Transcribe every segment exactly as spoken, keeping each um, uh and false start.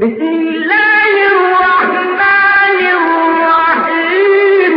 بسم الله الرحمن الرحيم.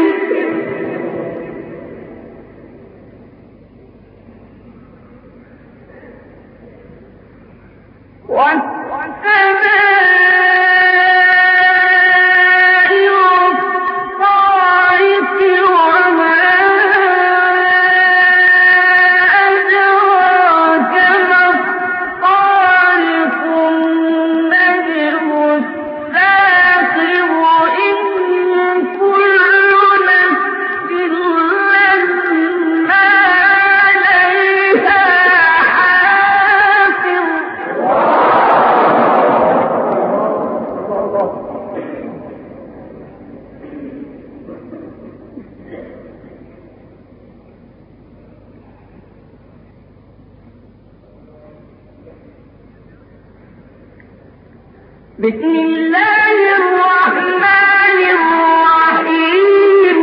بسم الله الرحمن الرحيم.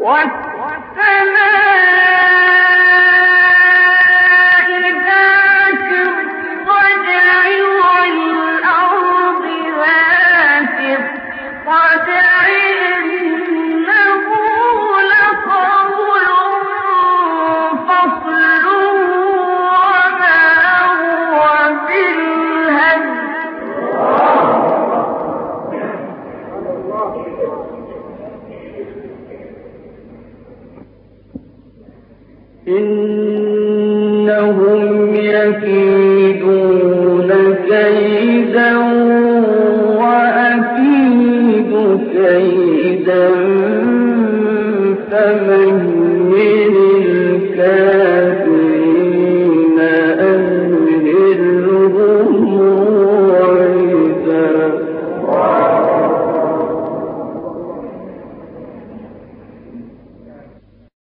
والسماء ذات الرجع والأرض إنه